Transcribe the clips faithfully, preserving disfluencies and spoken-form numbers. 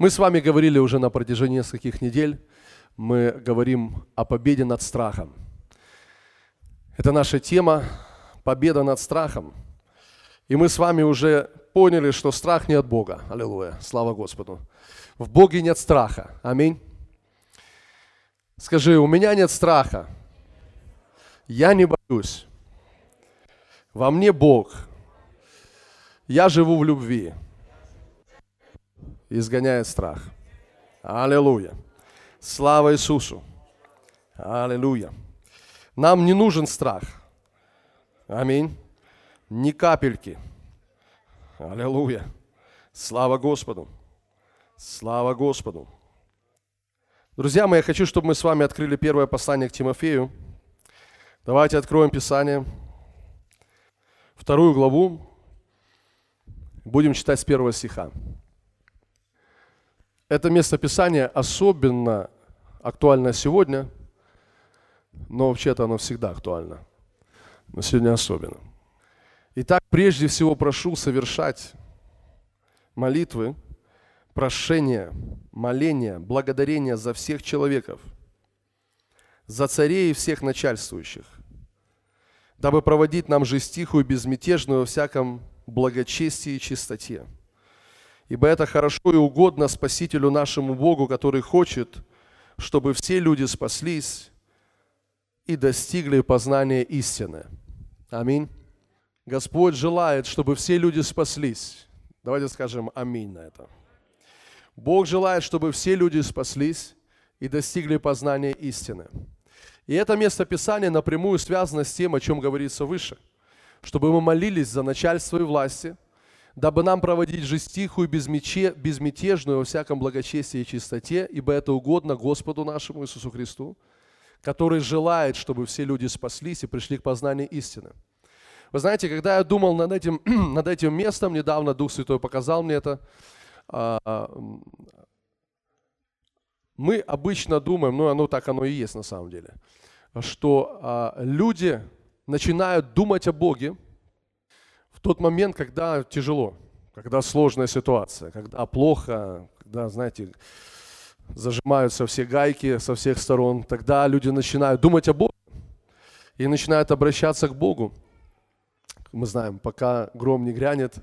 Мы с вами говорили уже на протяжении нескольких недель, мы говорим о победе над страхом. Это наша тема «Победа над страхом». И мы с вами уже поняли, что страх не от Бога. Аллилуйя, слава Господу. В Боге нет страха. Аминь. Скажи, у меня нет страха. Я не боюсь. Во мне Бог. Я живу в любви. Изгоняет страх. Аллилуйя. Слава Иисусу. Аллилуйя. Нам не нужен страх. Аминь. Ни капельки. Аллилуйя. Слава Господу. Слава Господу. Друзья мои, я хочу, чтобы мы с вами открыли первое послание к Тимофею. Давайте откроем Писание. Вторую главу. Будем читать с первого стиха. Это место Писания особенно актуально сегодня, но вообще-то оно всегда актуально, но сегодня особенно. Итак, прежде всего прошу совершать молитвы, прошения, моления, благодарения за всех человеков, за царей и всех начальствующих, дабы проводить нам жизнь тихую, безмятежную во всяком благочестии и чистоте. Ибо это хорошо и угодно Спасителю нашему Богу, который хочет, чтобы все люди спаслись и достигли познания истины. Аминь. Господь желает, чтобы все люди спаслись. Давайте скажем аминь на это. Бог желает, чтобы все люди спаслись и достигли познания истины. И это место Писания напрямую связано с тем, о чем говорится выше. Чтобы мы молились за начальство и власти, дабы нам проводить жизнь тихую, безмятежную во всяком благочестии и чистоте, ибо это угодно Господу нашему Иисусу Христу, который желает, чтобы все люди спаслись и пришли к познанию истины. Вы знаете, когда я думал над этим, над этим местом, недавно Дух Святой показал мне это, мы обычно думаем, ну оно так оно и есть на самом деле, что люди начинают думать о Боге в тот момент, когда тяжело, когда сложная ситуация, когда плохо, когда, знаете, зажимаются все гайки со всех сторон, тогда люди начинают думать о Боге и начинают обращаться к Богу. Мы знаем, пока гром не грянет,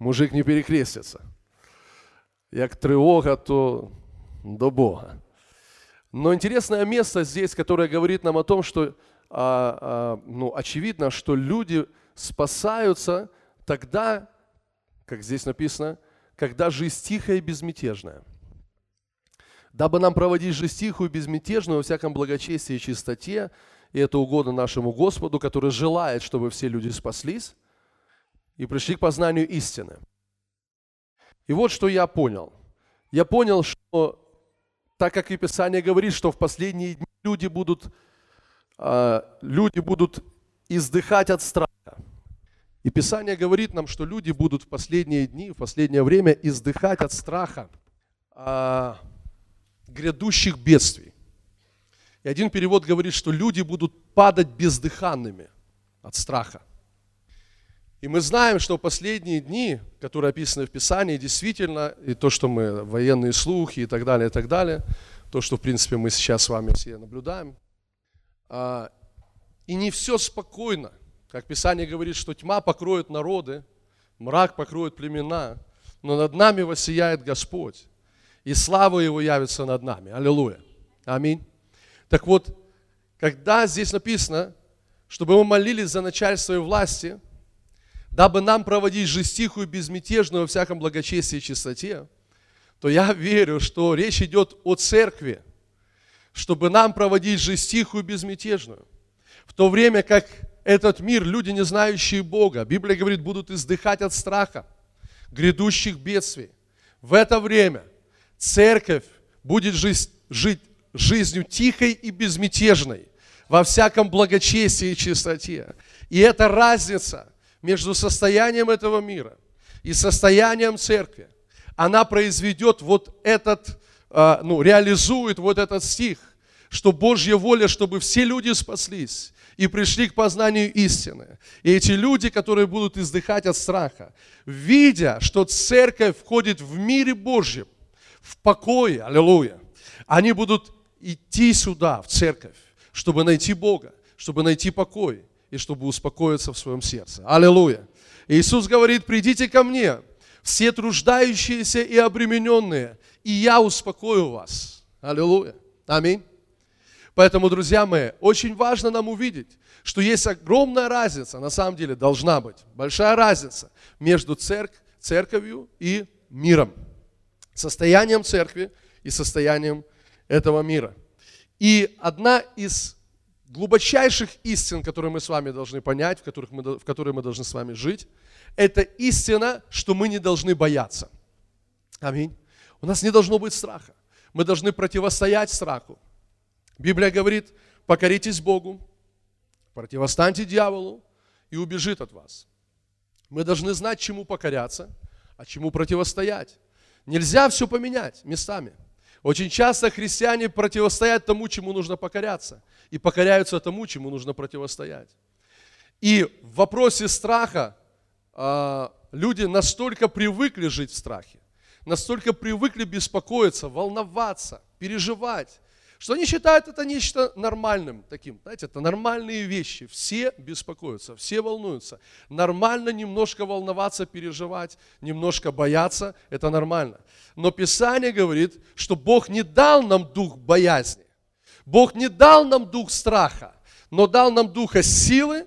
мужик не перекрестится. Як тревога, то до Бога. Но интересное место здесь, которое говорит нам о том, что а, а, ну, очевидно, что люди спасаются тогда, как здесь написано, когда жизнь тихая и безмятежная. Дабы нам проводить жизнь тихую и безмятежную во всяком благочестии и чистоте, и это угодно нашему Господу, который желает, чтобы все люди спаслись и пришли к познанию истины. И вот что я понял. Я понял, что так как и Писание говорит, что в последние дни люди будут, э, люди будут издыхать от страха. И Писание говорит нам, что люди будут в последние дни, в последнее время издыхать от страха э, грядущих бедствий. И один перевод говорит, что люди будут падать бездыханными от страха. И мы знаем, что последние дни, которые описаны в Писании, действительно, и то, что мы, военные слухи и так далее, и так далее, то, что, в принципе, мы сейчас с вами все наблюдаем, а, и не все спокойно. Как Писание говорит, что тьма покроет народы, мрак покроет племена, но над нами воссияет Господь, и слава Его явится над нами. Аллилуйя. Аминь. Так вот, когда здесь написано, чтобы мы молились за начальство и власти, дабы нам проводить жизнь тихую, безмятежную во всяком благочестии и чистоте, то я верю, что речь идет о церкви, чтобы нам проводить жизнь тихую, безмятежную. В то время как этот мир, люди, не знающие Бога, Библия говорит, будут издыхать от страха, грядущих бедствий. В это время церковь будет жить, жить жизнью тихой и безмятежной, во всяком благочестии и чистоте. И это разница между состоянием этого мира и состоянием церкви. Она произведет вот этот, ну, реализует вот этот стих, что Божья воля, чтобы все люди спаслись и пришли к познанию истины. И эти люди, которые будут издыхать от страха, видя, что церковь входит в мире Божьем, в покое, аллилуйя, они будут идти сюда, в церковь, чтобы найти Бога, чтобы найти покой и чтобы успокоиться в своем сердце. Аллилуйя. Иисус говорит: придите ко мне, все труждающиеся и обремененные, и я успокою вас. Аллилуйя. Аминь. Поэтому, друзья мои, очень важно нам увидеть, что есть огромная разница, на самом деле должна быть, большая разница между церк- церковью и миром, состоянием церкви и состоянием этого мира. И одна из глубочайших истин, которые мы с вами должны понять, в которых мы, в которой мы должны с вами жить, это истина, что мы не должны бояться. Аминь. У нас не должно быть страха. Мы должны противостоять страху. Библия говорит: покоритесь Богу, противостаньте дьяволу, и убежит от вас. Мы должны знать, чему покоряться, а чему противостоять. Нельзя все поменять местами. Очень часто христиане противостоят тому, чему нужно покоряться, и покоряются тому, чему нужно противостоять. И в вопросе страха э, люди настолько привыкли жить в страхе, настолько привыкли беспокоиться, волноваться, переживать, что они считают это нечто нормальным таким. Знаете, это нормальные вещи. Все беспокоятся, все волнуются. Нормально немножко волноваться, переживать, немножко бояться. Это нормально. Но Писание говорит, что Бог не дал нам дух боязни. Бог не дал нам дух страха, но дал нам духа силы,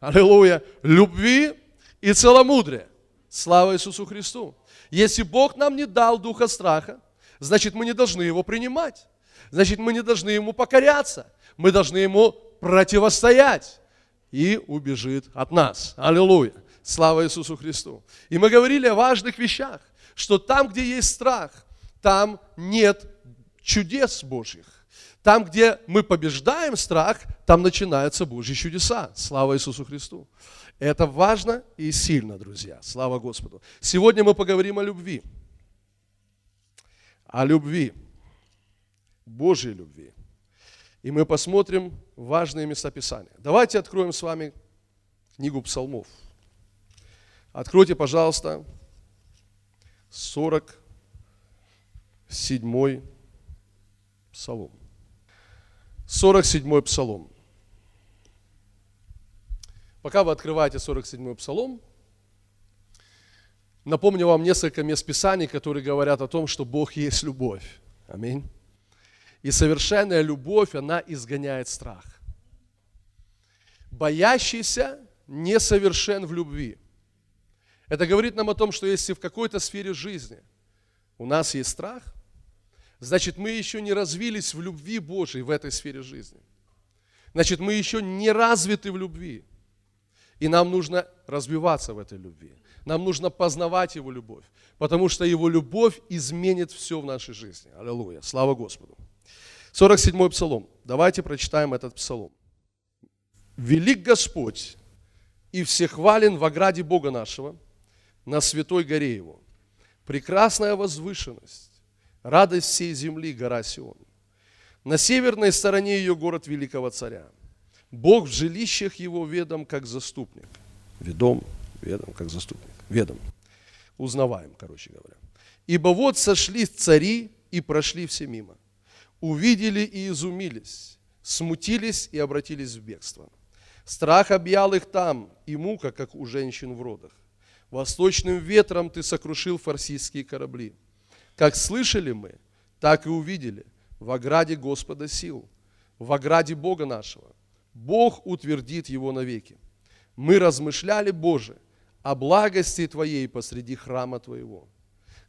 аллилуйя, любви и целомудрия. Слава Иисусу Христу. Если Бог нам не дал духа страха, значит, мы не должны его принимать. Значит, мы не должны ему покоряться, мы должны ему противостоять, и убежит от нас. Аллилуйя! Слава Иисусу Христу! И мы говорили о важных вещах, что там, где есть страх, там нет чудес Божьих. Там, где мы побеждаем страх, там начинаются Божьи чудеса. Слава Иисусу Христу! Это важно и сильно, друзья. Слава Господу! Сегодня мы поговорим о любви. О любви. Божьей любви. И мы посмотрим важные места Писания. Давайте откроем с вами книгу Псалмов. Откройте, пожалуйста, сорок седьмой Псалом. сорок седьмой Псалом. Пока вы открываете сорок седьмой Псалом, напомню вам несколько мест Писаний, которые говорят о том, что Бог есть любовь. Аминь. И совершенная любовь, она изгоняет страх. Боящийся несовершен в любви. Это говорит нам о том, что если в какой-то сфере жизни у нас есть страх, значит, мы еще не развились в любви Божьей в этой сфере жизни. Значит, мы еще не развиты в любви. И нам нужно развиваться в этой любви. Нам нужно познавать Его любовь, потому что Его любовь изменит все в нашей жизни. Аллилуйя. Слава Господу. сорок седьмой Псалом. Давайте прочитаем этот Псалом. «Велик Господь и всехвален в ограде Бога нашего, на святой горе Его. Прекрасная возвышенность, радость всей земли, гора Сион. На северной стороне ее город великого царя. Бог в жилищах Его ведом, как заступник». Ведом, ведом, как заступник. Ведом. Узнаваем, короче говоря. «Ибо вот сошли цари и прошли все мимо. Увидели и изумились, смутились и обратились в бегство. Страх объял их там, и мука, как у женщин в родах. Восточным ветром ты сокрушил фарсийские корабли. Как слышали мы, так и увидели в ограде Господа сил, в ограде Бога нашего. Бог утвердит его навеки. Мы размышляли, Боже, о благости Твоей посреди храма Твоего.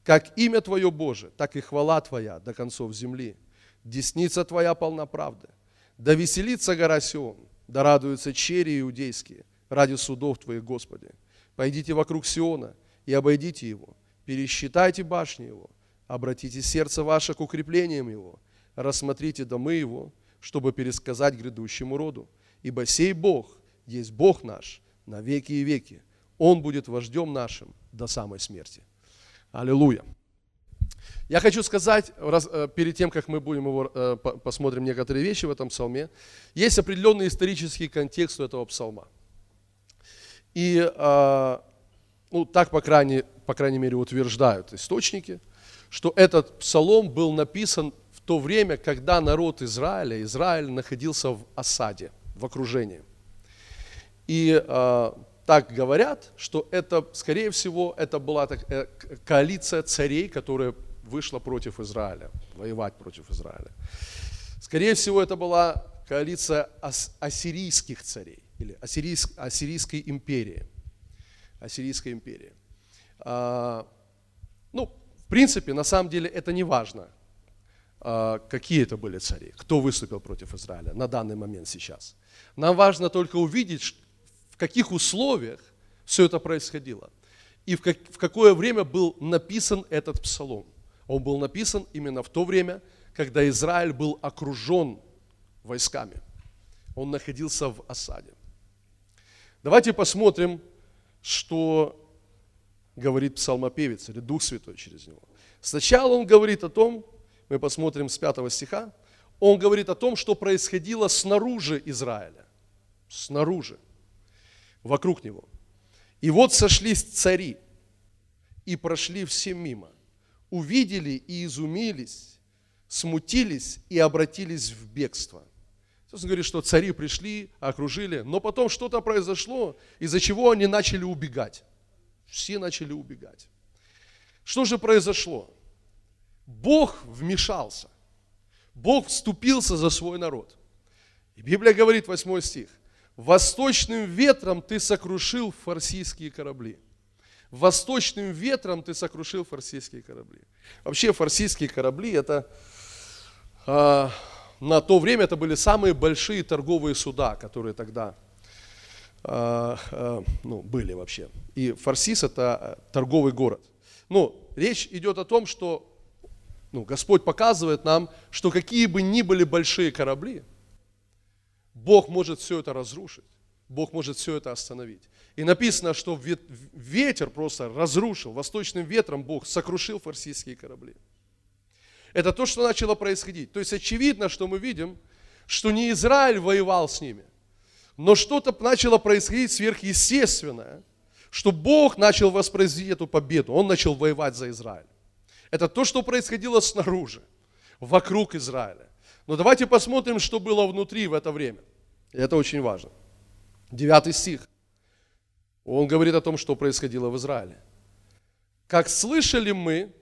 Как имя Твое, Боже, так и хвала Твоя до концов земли. Десница Твоя полна правды. Да веселится гора Сион, да радуются чери иудейские ради судов Твоих, Господи. Пойдите вокруг Сиона и обойдите его, пересчитайте башни его, обратите сердце ваше к укреплениям его, рассмотрите домы его, чтобы пересказать грядущему роду. Ибо сей Бог есть Бог наш на веки и веки. Он будет вождем нашим до самой смерти». Аллилуйя. Я хочу сказать, раз, перед тем, как мы будем его, посмотрим некоторые вещи в этом псалме, есть определенный исторический контекст у этого псалма. И, ну, так, по крайней, по крайней мере, утверждают источники, что этот псалом был написан в то время, когда народ Израиля, Израиль находился в осаде, в окружении. И э, так говорят, что это, скорее всего, это была так, э, коалиция царей, которая вышла против Израиля, воевать против Израиля. Скорее всего, это была коалиция ас- ассирийских царей, или ассирийск, ассирийской империи. Ассирийской империи. А, ну, в принципе, на самом деле, это не важно, а, какие это были цари, кто выступил против Израиля на данный момент сейчас. Нам важно только увидеть, в каких условиях все это происходило, и в, как, в какое время был написан этот псалом. Он был написан именно в то время, когда Израиль был окружен войсками. Он находился в осаде. Давайте посмотрим, что говорит псалмопевец, или Дух Святой через него. Сначала он говорит о том, мы посмотрим с пятого стиха, он говорит о том, что происходило снаружи Израиля, снаружи, вокруг него. И вот сошлись цари и прошли все мимо, увидели и изумились, смутились и обратились в бегство. Он говорит, что цари пришли, окружили, но потом что-то произошло, из-за чего они начали убегать. Все начали убегать. Что же произошло? Бог вмешался. Бог вступился за свой народ. И Библия говорит, восьмой стих, «Восточным ветром ты сокрушил фарсийские корабли». Восточным ветром ты сокрушил фарсийские корабли. Вообще фарсийские корабли, это э, на то время это были самые большие торговые суда, которые тогда э, э, ну, были вообще. И Фарсис это торговый город. Ну, речь идет о том, что ну, Господь показывает нам, что какие бы ни были большие корабли, Бог может все это разрушить. Бог может все это остановить. И написано, что ветер просто разрушил, восточным ветром Бог сокрушил фарсийские корабли. Это то, что начало происходить. То есть очевидно, что мы видим, что не Израиль воевал с ними, но что-то начало происходить сверхъестественное, что Бог начал воспроизвести эту победу, Он начал воевать за Израиль. Это то, что происходило снаружи, вокруг Израиля. Но давайте посмотрим, что было внутри в это время. Это очень важно. Девятый стих. Он говорит о том, что происходило в Израиле. «Как слышали мы,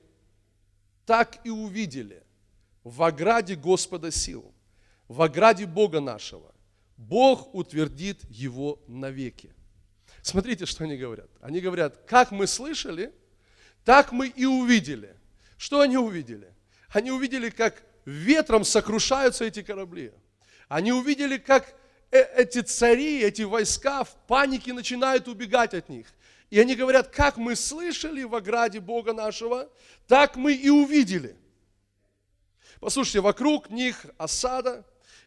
так и увидели в ограде Господа сил, в ограде Бога нашего. Бог утвердит его навеки». Смотрите, что они говорят. Они говорят, как мы слышали, так мы и увидели. Что они увидели? Они увидели, как ветром сокрушаются эти корабли. Они увидели, как эти цари, эти войска в панике начинают убегать от них. И они говорят, как мы слышали в ограде Бога нашего, так мы и увидели. Послушайте, вокруг них осада,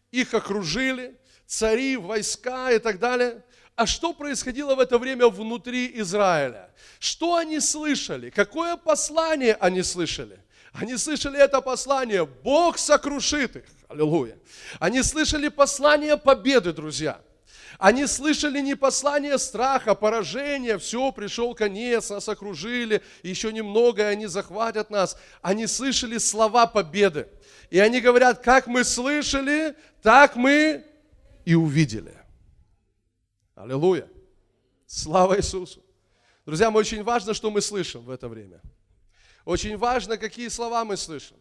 их окружили, цари, войска и так далее. А что происходило в это время внутри Израиля? Что они слышали? Какое послание они слышали? Они слышали это послание, Бог сокрушит их. Аллилуйя. Они слышали послание победы, друзья. Они слышали не послание страха, поражения, все, пришел конец, нас окружили, еще немного, и они захватят нас. Они слышали слова победы. И они говорят, как мы слышали, так мы и увидели. Аллилуйя. Слава Иисусу. Друзья, мы очень важно, что мы слышим в это время. Очень важно, какие слова мы слышим.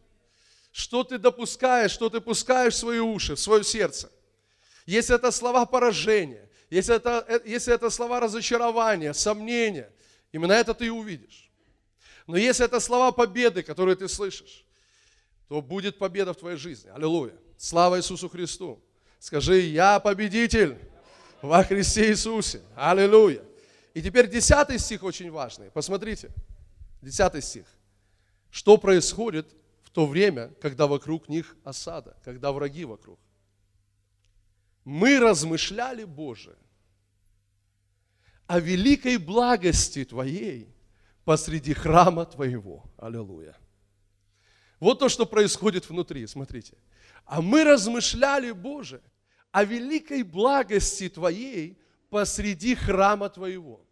Что ты допускаешь, что ты пускаешь в свои уши, в свое сердце. Если это слова поражения, если это, если это слова разочарования, сомнения, именно это ты и увидишь. Но если это слова победы, которые ты слышишь, то будет победа в твоей жизни. Аллилуйя. Слава Иисусу Христу. Скажи, я победитель во Христе Иисусе. Аллилуйя. И теперь десятый стих очень важный. Посмотрите. Десятый стих. Что происходит в то время, когда вокруг них осада, когда враги вокруг? Мы размышляли, Боже, о великой благости Твоей посреди храма Твоего. Аллилуйя. Вот то, что происходит внутри, смотрите. А мы размышляли, Боже, о великой благости Твоей посреди храма Твоего.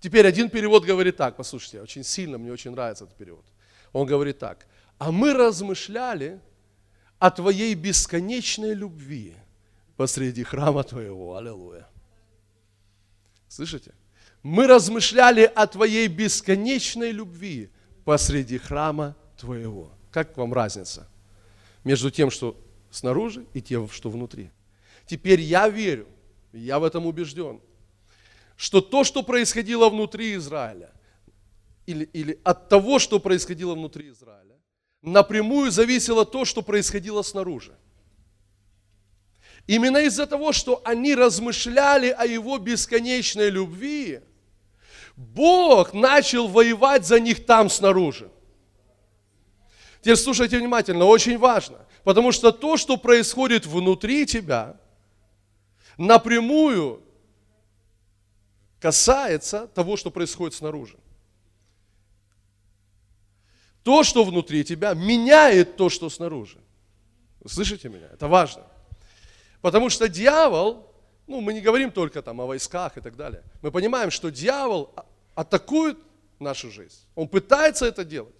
Теперь один перевод говорит так, послушайте, очень сильно, мне очень нравится этот перевод. Он говорит так: а мы размышляли о Твоей бесконечной любви посреди храма Твоего. Аллилуйя. Слышите? Мы размышляли о Твоей бесконечной любви посреди храма Твоего. Как вам разница между тем, что снаружи, и тем, что внутри? Теперь я верю, я в этом убежден, что то, что происходило внутри Израиля, или, или от того, что происходило внутри Израиля, напрямую зависело то, что происходило снаружи. Именно из-за того, что они размышляли о Его бесконечной любви, Бог начал воевать за них там снаружи. Теперь слушайте внимательно, очень важно, потому что то, что происходит внутри тебя, напрямую касается того, что происходит снаружи. То, что внутри тебя, меняет то, что снаружи. Слышите меня? Это важно. Потому что дьявол, ну мы не говорим только там о войсках и так далее, мы понимаем, что дьявол атакует нашу жизнь. Он пытается это делать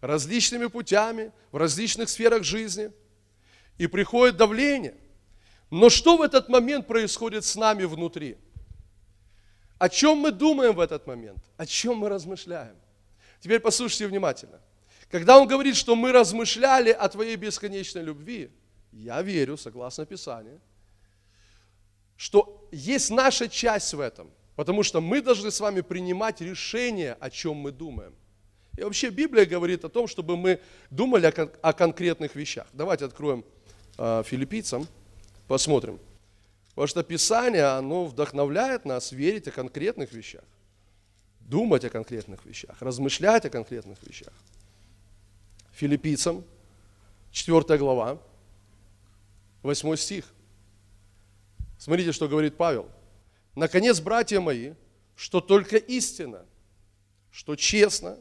различными путями, в различных сферах жизни. И приходит давление. Но что в этот момент происходит с нами внутри? О чем мы думаем в этот момент? О чем мы размышляем? Теперь послушайте внимательно. Когда он говорит, что мы размышляли о Твоей бесконечной любви, я верю, согласно Писанию, что есть наша часть в этом, потому что мы должны с вами принимать решение, о чем мы думаем. И вообще Библия говорит о том, чтобы мы думали о, кон- о конкретных вещах. Давайте откроем э, Филиппийцам, посмотрим. Потому что Писание, оно вдохновляет нас верить о конкретных вещах, думать о конкретных вещах, размышлять о конкретных вещах. Филиппийцам, четвёртая глава, восьмой стих. Смотрите, что говорит Павел. «Наконец, братья мои, что только истина, что честно,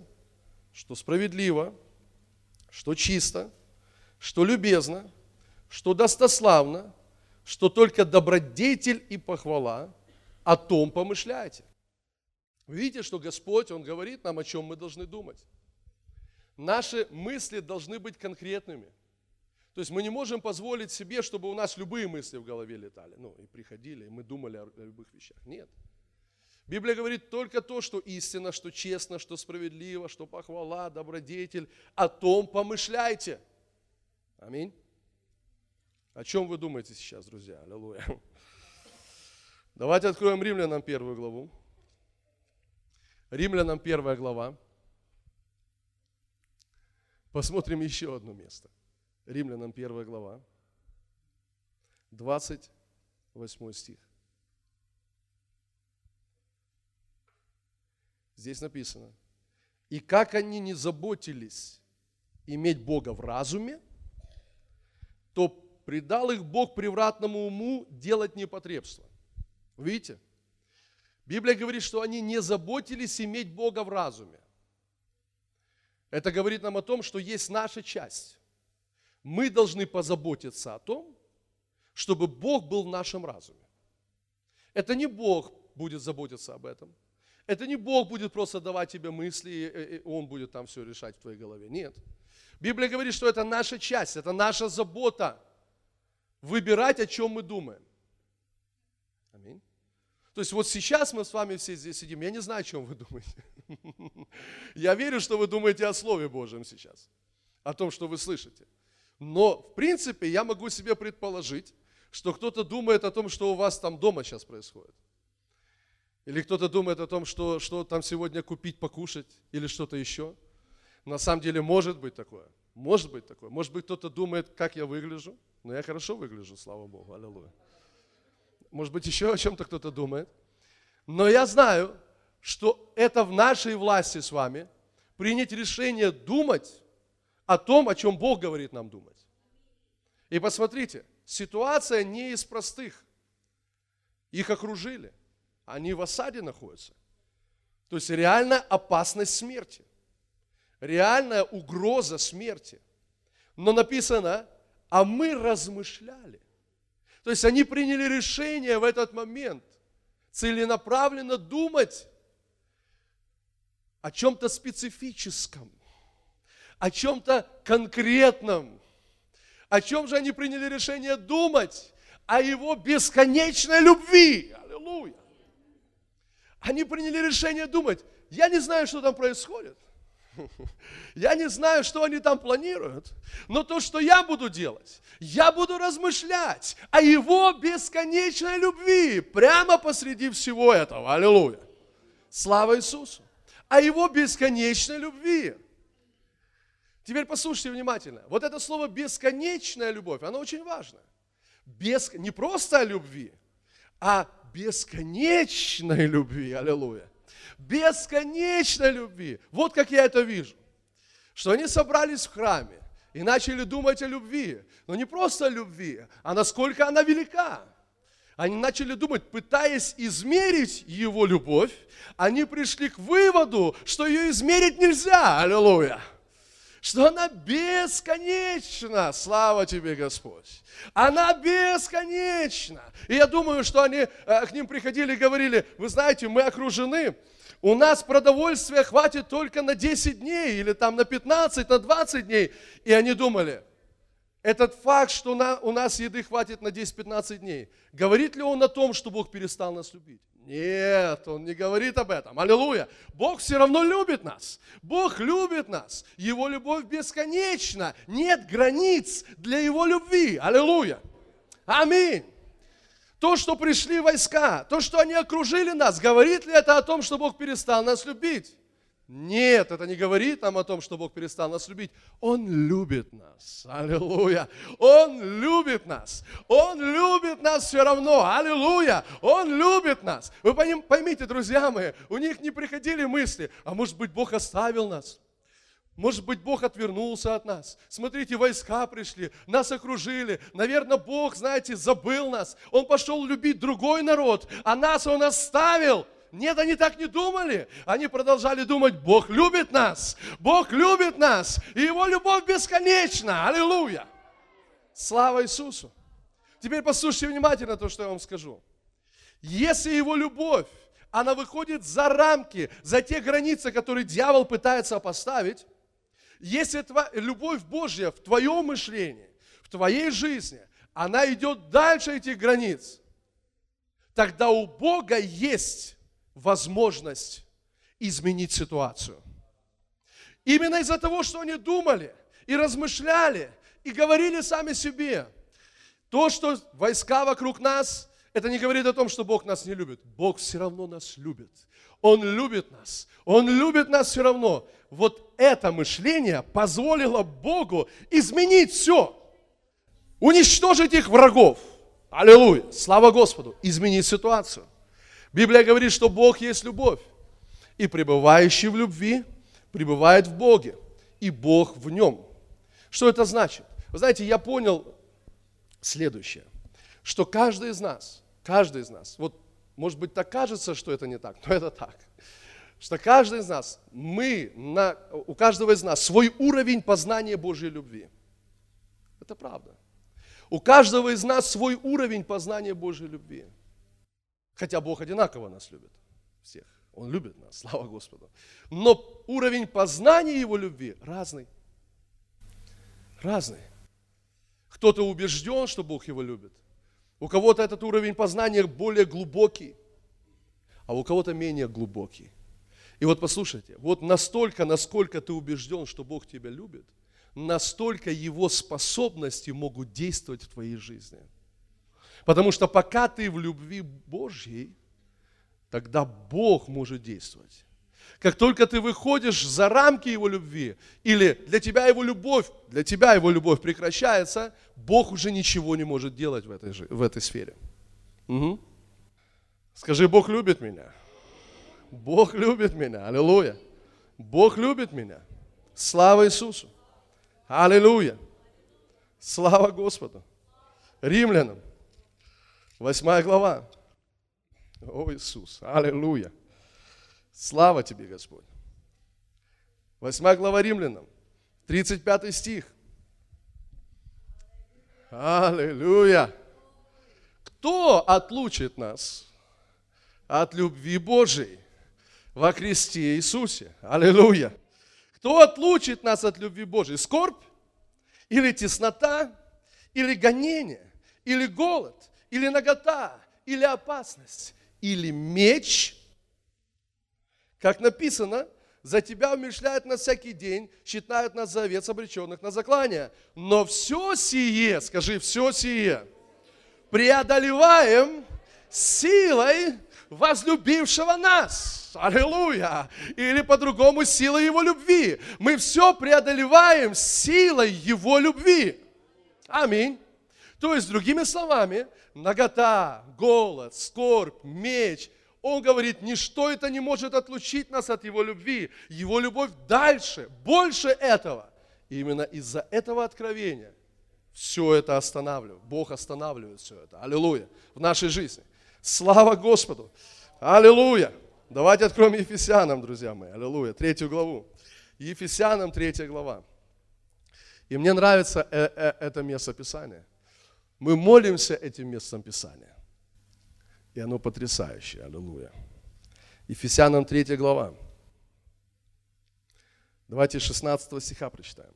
что справедливо, что чисто, что любезно, что достославно, что только добродетель и похвала, о том помышляйте». Вы видите, что Господь, Он говорит нам, о чем мы должны думать. Наши мысли должны быть конкретными. То есть мы не можем позволить себе, чтобы у нас любые мысли в голове летали. Ну, и приходили, и мы думали о любых вещах. Нет. Библия говорит только то, что истина, что честно, что справедливо, что похвала, добродетель. О том помышляйте. Аминь. О чем вы думаете сейчас, друзья? Аллилуйя. Давайте откроем Римлянам первую главу. Римлянам первая глава. Посмотрим еще одно место. Римлянам первая глава. двадцать восьмой стих. Здесь написано: «И как они не заботились иметь Бога в разуме, то предал их Бог превратному уму делать непотребство». Видите? Библия говорит, что они не заботились иметь Бога в разуме. Это говорит нам о том, что есть наша часть. Мы должны позаботиться о том, чтобы Бог был в нашем разуме. Это не Бог будет заботиться об этом. Это не Бог будет просто давать тебе мысли, и Он будет там все решать в твоей голове. Нет. Библия говорит, что это наша часть, это наша забота. Выбирать, о чем мы думаем. Аминь. То есть вот сейчас мы с вами все здесь сидим. Я не знаю, о чем вы думаете. Я верю, что вы думаете о Слове Божьем сейчас. О том, что вы слышите. Но, в принципе, я могу себе предположить, что кто-то думает о том, что у вас там дома сейчас происходит. Или кто-то думает о том, что, что там сегодня купить, покушать, или что-то еще. На самом деле может быть такое. Может быть такое. Может быть, кто-то думает, как я выгляжу. Но я хорошо выгляжу, слава Богу. Аллилуйя. Может быть, еще о чем-то кто-то думает. Но я знаю, что это в нашей власти с вами принять решение думать о том, о чем Бог говорит нам думать. И посмотрите, ситуация не из простых. Их окружили. Они в осаде находятся. То есть реальная опасность смерти. Реальная угроза смерти. Но написано, а мы размышляли. То есть они приняли решение в этот момент целенаправленно думать о чем-то специфическом. о чем-то конкретном. О чем же они приняли решение думать? О Его бесконечной любви. Аллилуйя. Они приняли решение думать. Я не знаю, что там происходит. Я не знаю, что они там планируют, но то, что я буду делать, я буду размышлять о Его бесконечной любви прямо посреди всего этого. Аллилуйя. Слава Иисусу. О Его бесконечной любви. Теперь послушайте внимательно. Вот это слово «бесконечная любовь», оно очень важно. Без... Не просто о любви, а бесконечной любви. Аллилуйя. Бесконечной любви. Вот как я это вижу. Что они собрались в храме и начали думать о любви. Но не просто о любви, а насколько она велика. Они начали думать, пытаясь измерить Его любовь, они пришли к выводу, что ее измерить нельзя. Аллилуйя. Что она бесконечна. Слава тебе, Господь. Она бесконечна. И я думаю, что они к ним приходили и говорили: вы знаете, мы окружены. У нас продовольствия хватит только на десять дней, или там на пятнадцать, на двадцать дней. И они думали, этот факт, что на, у нас еды хватит на десять-пятнадцать дней, говорит ли он о том, что Бог перестал нас любить? Нет, Он не говорит об этом. Аллилуйя. Бог все равно любит нас. Бог любит нас. Его любовь бесконечна. Нет границ для Его любви. Аллилуйя. Аминь. То, что пришли войска, то, что они окружили нас, говорит ли это о том, что Бог перестал нас любить? Нет, это не говорит нам о том, что Бог перестал нас любить. Он любит нас. Аллилуйя. Он любит нас. Он любит нас все равно. Аллилуйя. Он любит нас. Вы поймите, друзья мои, у них не приходили мысли, а может быть, Бог оставил нас. Может быть, Бог отвернулся от нас. Смотрите, войска пришли, нас окружили. Наверное, Бог, знаете, забыл нас. Он пошел любить другой народ, а нас Он оставил. Нет, они так не думали. Они продолжали думать, Бог любит нас. Бог любит нас. И Его любовь бесконечна. Аллилуйя. Слава Иисусу. Теперь послушайте внимательно то, что я вам скажу. Если Его любовь, она выходит за рамки, за те границы, которые дьявол пытается поставить, если любовь Божья в твоем мышлении, в твоей жизни, она идет дальше этих границ, тогда у Бога есть возможность изменить ситуацию. Именно из-за того, что они думали и размышляли, и говорили сами себе, то, что войска вокруг нас, это не говорит о том, что Бог нас не любит. Бог все равно нас любит. Он любит нас. Он любит нас все равно. Вот это мышление позволило Богу изменить все. Уничтожить их врагов. Аллилуйя. Слава Господу. Изменить ситуацию. Библия говорит, что Бог есть любовь. И пребывающий в любви пребывает в Боге. И Бог в нем. Что это значит? Вы знаете, я понял следующее. Что каждый из нас, каждый из нас, вот может быть так кажется, что это не так, но это так. Что каждый из нас, мы, на, у каждого из нас свой уровень познания Божьей любви. Это правда. У каждого из нас свой уровень познания Божьей любви. Хотя Бог одинаково нас любит, всех. Он любит нас, слава Господу. Но уровень познания Его любви разный. Разный. Кто-то убежден, что Бог его любит. У кого-то этот уровень познания более глубокий, а у кого-то менее глубокий. И вот послушайте, вот настолько, насколько ты убежден, что Бог тебя любит, настолько Его способности могут действовать в твоей жизни. Потому что пока ты в любви Божьей, тогда Бог может действовать. Как только ты выходишь за рамки Его любви, или для тебя Его любовь, для тебя Его любовь прекращается, Бог уже ничего не может делать в этой, в этой сфере. Угу. Скажи, Бог любит меня. Бог любит меня. Аллилуйя. Бог любит меня. Слава Иисусу. Аллилуйя. Слава Господу. Римлянам, восьмая глава. О, Иисус. Аллилуйя. Слава тебе, Господь. восьмая глава Римлянам, тридцать пятый стих. Аллилуйя. Кто отлучит нас от любви Божией во Христе Иисусе? Аллилуйя. Кто отлучит нас от любви Божией? Скорбь? Или теснота? Или гонение? Или голод? Или нагота? Или опасность? Или меч? Как написано, за тебя умерщвляют нас всякий день, считают нас за овец, обреченных на заклание. Но все сие, скажи, все сие, преодолеваем силой возлюбившего нас. Аллилуйя! Или по-другому, силой Его любви. Мы все преодолеваем силой Его любви. Аминь. То есть, другими словами, нагота, голод, скорбь, меч. Он говорит, ничто это не может отлучить нас от Его любви. Его любовь дальше, больше этого. И именно из-за этого откровения все это останавливает. Бог останавливает все это. Аллилуйя. В нашей жизни. Слава Господу. Аллилуйя. Давайте откроем Ефесянам, друзья мои. Аллилуйя. Третью главу. Ефесянам, третья глава. И мне нравится это место Писания. Мы молимся этим местом Писания. И оно потрясающее. Аллилуйя. Ефесянам третья глава. Давайте шестнадцатого стиха прочитаем.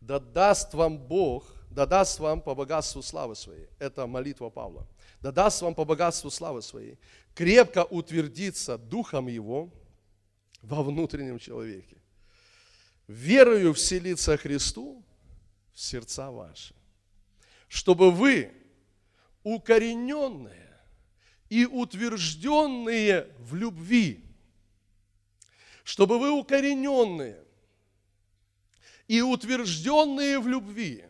«Да даст вам Бог, да даст вам по богатству славы своей». Это молитва Павла. «Да даст вам по богатству славы своей крепко утвердиться духом его во внутреннем человеке. Верою вселиться Христу в сердца ваши, чтобы вы, укорененные, и утвержденные в любви, чтобы вы укорененные и утвержденные в любви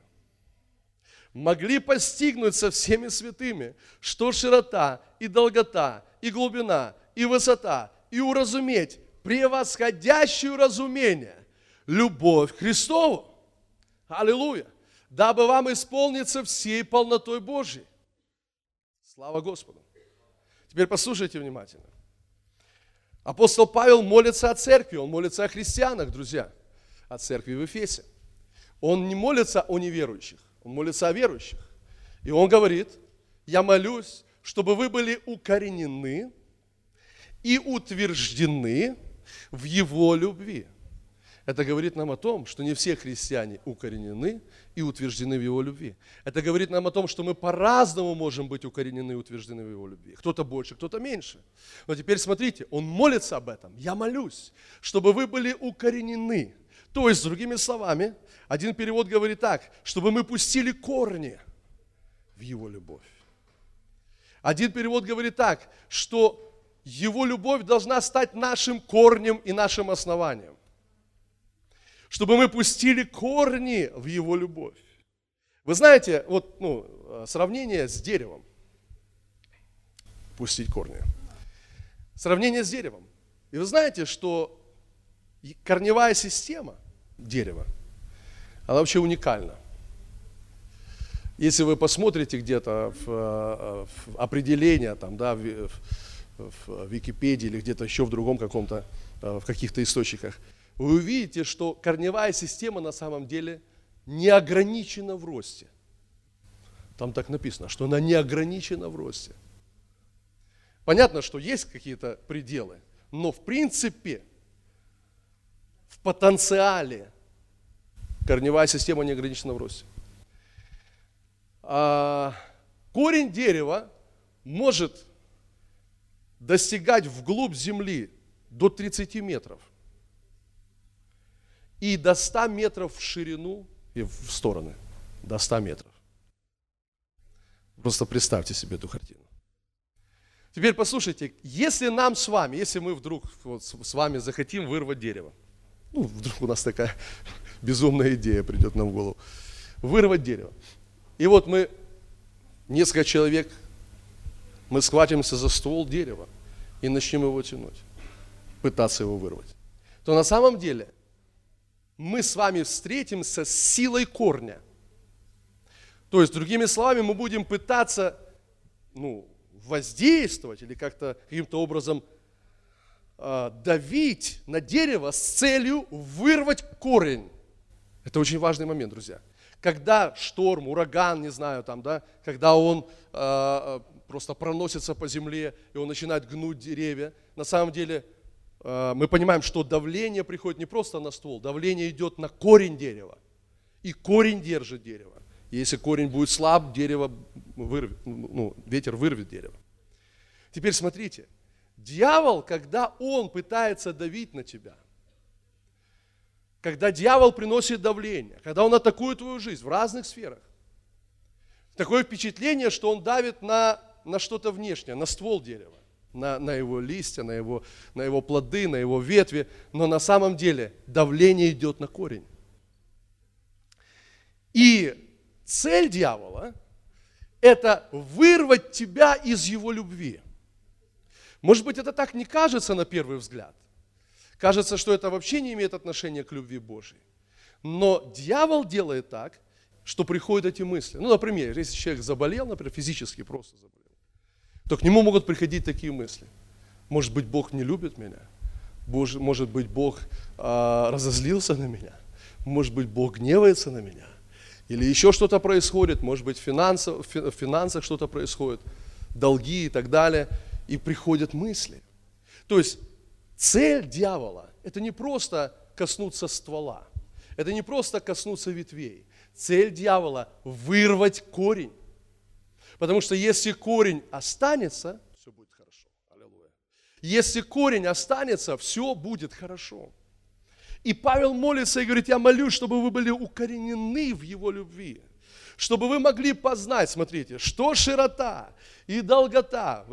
могли постигнуть со всеми святыми, что широта и долгота и глубина и высота, и уразуметь превосходящую разумение любовь к Христову. Аллилуйя! Дабы вам исполниться всей полнотой Божьей». Слава Господу! Теперь послушайте внимательно. Апостол Павел молится о церкви, он молится о христианах, друзья, о церкви в Эфесе. Он не молится о неверующих, он молится о верующих. И он говорит, я молюсь, чтобы вы были укоренены и утверждены в его любви. Это говорит нам о том, что не все христиане укоренены и утверждены в Его любви. Это говорит нам о том, что мы по-разному можем быть укоренены и утверждены в Его любви. Кто-то больше, кто-то меньше. Но теперь смотрите, он молится об этом. Я молюсь, чтобы вы были укоренены. То есть, другими словами, один перевод говорит так, чтобы мы пустили корни в Его любовь. Один перевод говорит так, что Его любовь должна стать нашим корнем и нашим основанием. Чтобы мы пустили корни в Его любовь. Вы знаете, вот ну, сравнение с деревом. Пустить корни. Сравнение с деревом. И вы знаете, что корневая система дерева, она вообще уникальна. Если вы посмотрите где-то в, в определение, там, да, в, в Википедии или где-то еще в другом каком-то, в каких-то источниках, вы увидите, что корневая система на самом деле не ограничена в росте. Там так написано, что она не ограничена в росте. Понятно, что есть какие-то пределы, но в принципе, в потенциале корневая система не ограничена в росте. А корень дерева может достигать вглубь земли до тридцати метров. И до ста метров в ширину и в стороны. До ста метров. Просто представьте себе эту картину. Теперь послушайте, если нам с вами, если мы вдруг вот с вами захотим вырвать дерево, ну, вдруг у нас такая безумная идея придет нам в голову, вырвать дерево. И вот мы, несколько человек, мы схватимся за ствол дерева и начнем его тянуть, пытаться его вырвать, то на самом деле мы с вами встретимся с силой корня. То есть, другими словами, мы будем пытаться ну, воздействовать или как-то каким-то образом э, давить на дерево с целью вырвать корень. Это очень важный момент, друзья. Когда шторм, ураган, не знаю, там, да, когда он э, просто проносится по земле, и он начинает гнуть деревья, на самом деле мы понимаем, что давление приходит не просто на ствол, давление идет на корень дерева. И корень держит дерево. Если корень будет слаб, дерево вырвет, ну, ветер вырвет дерево. Теперь смотрите, дьявол, когда он пытается давить на тебя, когда дьявол приносит давление, когда он атакует твою жизнь в разных сферах, такое впечатление, что он давит на, на что-то внешнее, на ствол дерева, на, на его листья, на его, на его плоды, на его ветви, но на самом деле давление идет на корень. И цель дьявола – это вырвать тебя из его любви. Может быть, это так не кажется на первый взгляд. Кажется, что это вообще не имеет отношения к любви Божьей. Но дьявол делает так, что приходят эти мысли. Ну, например, если человек заболел, например, физически просто заболел, то к нему могут приходить такие мысли. Может быть, Бог не любит меня? Может быть, Бог э, разозлился на меня? Может быть, Бог гневается на меня? Или еще что-то происходит, может быть, в финансах, в финансах что-то происходит, долги и так далее, и приходят мысли. То есть цель дьявола – это не просто коснуться ствола, это не просто коснуться ветвей. Цель дьявола – вырвать корень. Потому что если корень останется, все будет хорошо. Аллилуйя. Если корень останется, все будет хорошо. И Павел молится и говорит, я молюсь, чтобы вы были укоренены в его любви, чтобы вы могли познать, смотрите, что широта и долгота,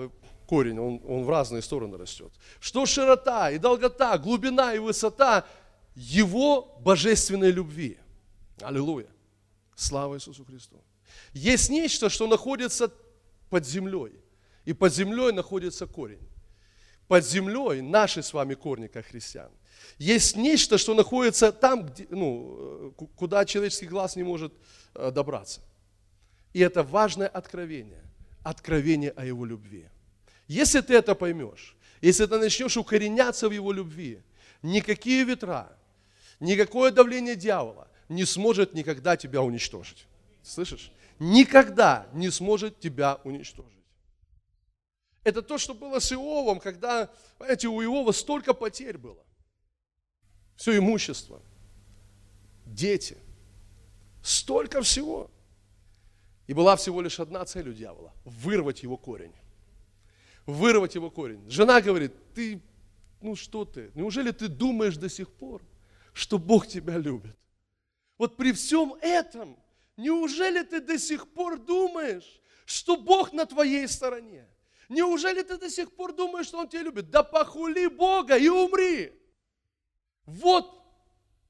корень, он, он в разные стороны растет, что широта и долгота, глубина и высота его божественной любви. Аллилуйя! Слава Иисусу Христу! Есть нечто, что находится под землей, и под землей находится корень. Под землей наши с вами корни, как христиан. Есть нечто, что находится там, где, ну, куда человеческий глаз не может добраться. И это важное откровение. Откровение о Его любви. Если ты это поймешь, если ты начнешь укореняться в Его любви, никакие ветра, никакое давление дьявола не сможет никогда тебя уничтожить. Слышишь? Никогда не сможет тебя уничтожить. Это то, что было с Иовом, когда, понимаете, у Иова столько потерь было. Все имущество, дети, столько всего. И была всего лишь одна цель у дьявола – вырвать его корень. Вырвать его корень. Жена говорит, ты, ну что ты, неужели ты думаешь до сих пор, что Бог тебя любит? Вот при всем этом, неужели ты до сих пор думаешь, что Бог на твоей стороне? Неужели ты до сих пор думаешь, что Он тебя любит? Да похули Бога и умри! Вот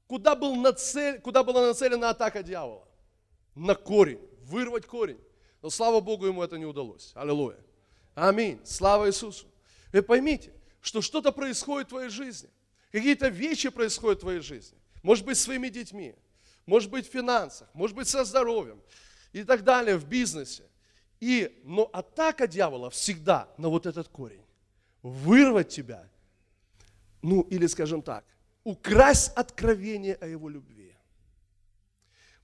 куда, был нацелен, куда была нацелена атака дьявола. На корень, вырвать корень. Но слава Богу, ему это не удалось. Аллилуйя. Аминь. Слава Иисусу. Вы поймите, что что-то происходит в твоей жизни. Какие-то вещи происходят в твоей жизни. Может быть, с своими детьми. Может быть, в финансах. Может быть, со здоровьем. И так далее, в бизнесе. И, но атака дьявола всегда на вот этот корень. Вырвать тебя. Ну, или скажем так. Украсть откровение о Его любви.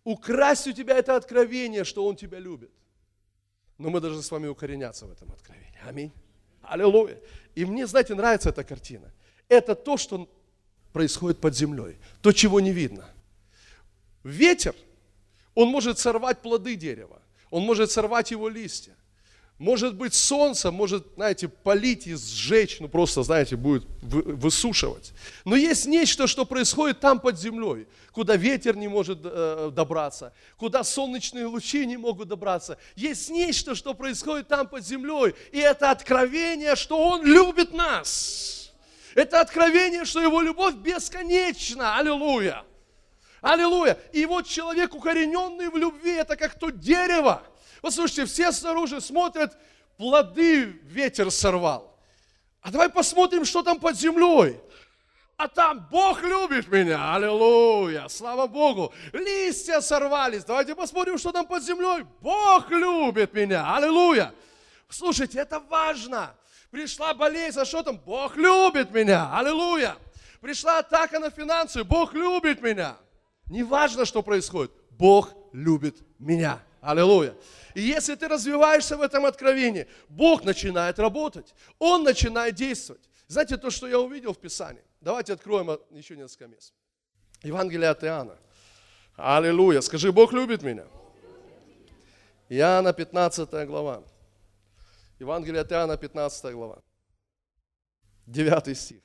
Украсть у тебя это откровение, что Он тебя любит. Но мы должны с вами укореняться в этом откровении. Аминь. Аллилуйя. И мне, знаете, нравится эта картина. Это то, что происходит под землей. То, чего не видно. Ветер, он может сорвать плоды дерева. Он может сорвать его листья. Может быть, солнце может, знаете, палить и сжечь, ну просто, знаете, будет высушивать. Но есть нечто, что происходит там под землей, куда ветер не может э, добраться, куда солнечные лучи не могут добраться. Есть нечто, что происходит там под землей, и это откровение, что Он любит нас. Это откровение, что Его любовь бесконечна. Аллилуйя! Аллилуйя! И вот человек, укорененный в любви, это как то дерево. Вот слушайте, все снаружи смотрят, плоды ветер сорвал. А давай посмотрим, что там под землей. А там Бог любит меня. Аллилуйя, слава Богу. Листья сорвались. Давайте посмотрим, что там под землей. Бог любит меня. Аллилуйя. Слушайте, это важно. Пришла болезнь, а что там? Бог любит меня. Аллилуйя. Пришла атака на финансы. Бог любит меня. Не важно, что происходит. Бог любит меня. Аллилуйя. И если ты развиваешься в этом откровении, Бог начинает работать, Он начинает действовать. Знаете, то, что я увидел в Писании? Давайте откроем еще несколько мест. Евангелие от Иоанна. Аллилуйя. Скажи, Бог любит меня. Иоанна пятнадцатая глава. Евангелие от Иоанна пятнадцатая глава. девятый стих.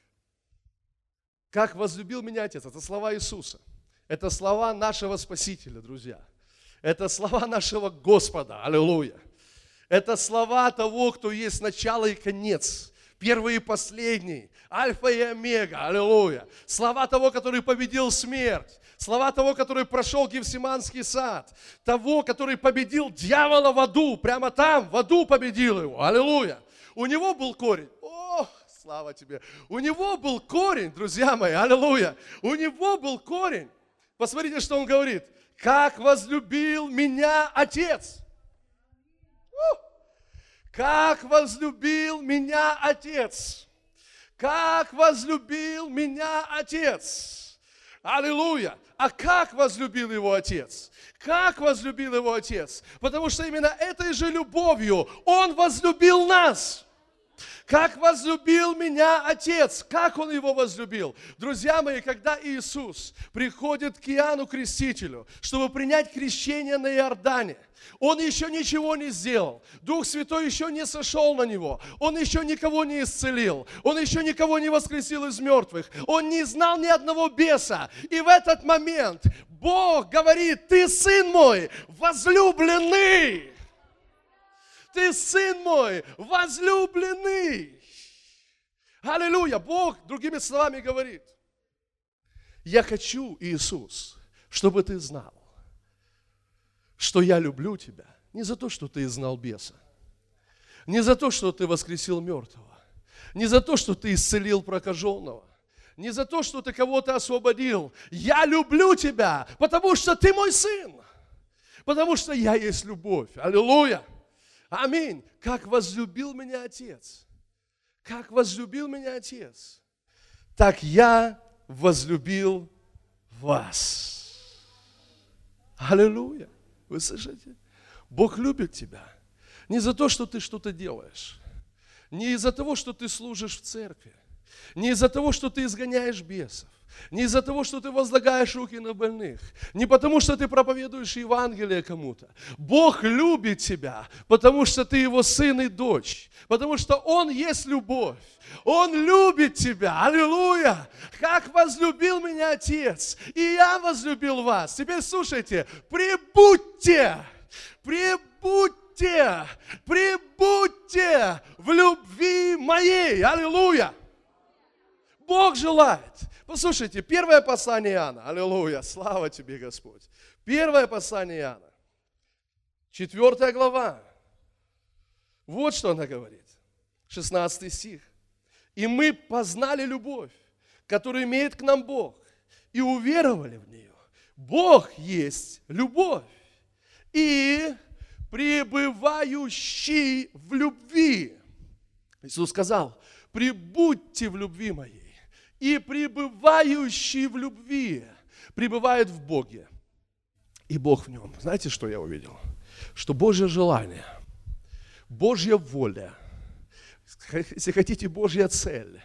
Как возлюбил меня Отец. Это слова Иисуса. Это слова нашего Спасителя, друзья. Это слова нашего Господа. Аллилуйя. Это слова того, кто есть начало и конец. Первый и последний. Альфа и Омега. Аллилуйя. Слова того, который победил смерть. Слова того, который прошел Гефсиманский сад. Того, который победил дьявола в аду. Прямо там, в аду победил его. Аллилуйя. У него был корень. Ох, слава тебе. У него был корень, друзья мои. Аллилуйя. У него был корень. Посмотрите, что он говорит. Как возлюбил меня Отец. Как возлюбил меня Отец. Как возлюбил меня Отец. Аллилуйя. А как возлюбил его Отец? Как возлюбил его Отец? Потому что именно этой же любовью Он возлюбил нас. Как возлюбил меня Отец, как Он его возлюбил. Друзья мои, когда Иисус приходит к Иоанну Крестителю, чтобы принять крещение на Иордане, Он еще ничего не сделал. Дух Святой еще не сошел на Него. Он еще никого не исцелил. Он еще никого не воскресил из мертвых. Он не знал ни одного беса. И в этот момент Бог говорит: «Ты Сын мой, возлюбленный! Ты Сын мой, возлюбленный!» Аллилуйя! Бог другими словами говорит: «Я хочу, Иисус, чтобы ты знал, что я люблю тебя не за то, что ты изгнал беса, не за то, что ты воскресил мертвого, не за то, что ты исцелил прокаженного, не за то, что ты кого-то освободил. Я люблю тебя, потому что ты мой сын, потому что я есть любовь». Аллилуйя! Аминь. Как возлюбил меня Отец, как возлюбил меня Отец, так я возлюбил вас. Аллилуйя. Вы слышите? Бог любит тебя не за то, что ты что-то делаешь, не из-за того, что ты служишь в церкви, не из-за того, что ты изгоняешь бесов, не из-за того, что ты возлагаешь руки на больных, не потому, что ты проповедуешь Евангелие кому-то. Бог любит тебя, потому что ты Его сын и дочь, потому что Он есть любовь. Он любит тебя. Аллилуйя! Как возлюбил меня Отец, и я возлюбил вас. Теперь слушайте. Прибудьте, прибудьте, прибудьте в любви моей. Аллилуйя! Бог желает. Послушайте, первое послание Иоанна. Аллилуйя, слава тебе, Господь. Первое послание Иоанна. Четвертая глава. Вот что она говорит. шестнадцатый стих. «И мы познали любовь, которую имеет к нам Бог, и уверовали в нее. Бог есть любовь, и пребывающий в любви». Иисус сказал: «Прибудьте в любви моей». И пребывающий в любви пребывает в Боге, и Бог в нем. Знаете, что я увидел? Что Божье желание, Божья воля, если хотите, Божья цель,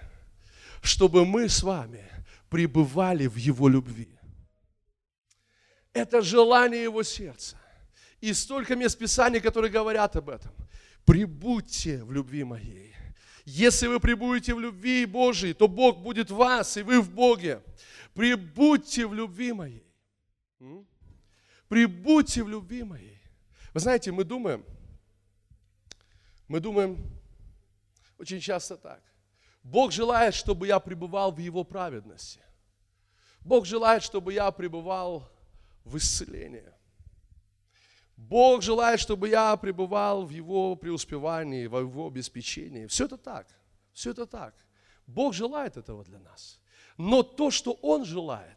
чтобы мы с вами пребывали в Его любви. Это желание Его сердца. И столько мест Писаний, которые говорят об этом. «Прибудьте в любви моей». Если вы пребудете в любви Божией, то Бог будет в вас, и вы в Боге. Пребудьте в любви моей. Пребудьте в любви моей. Вы знаете, мы думаем, мы думаем очень часто так. Бог желает, чтобы я пребывал в Его праведности. Бог желает, чтобы я пребывал в исцелении. Бог желает, чтобы я пребывал в Его преуспевании, в Его обеспечении. Все это так, все это так. Бог желает этого для нас. Но то, что Он желает,